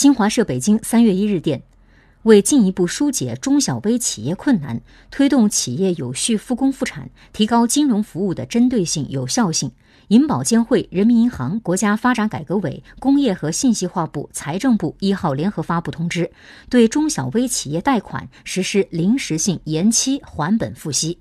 新华社北京3月1日电，为进一步疏解中小微企业困难，推动企业有序复工复产，提高金融服务的针对性、有效性，银保监会、人民银行、国家发展改革委、工业和信息化部、财政部1号联合发布通知，对中小微企业贷款实施临时性延期还本付息。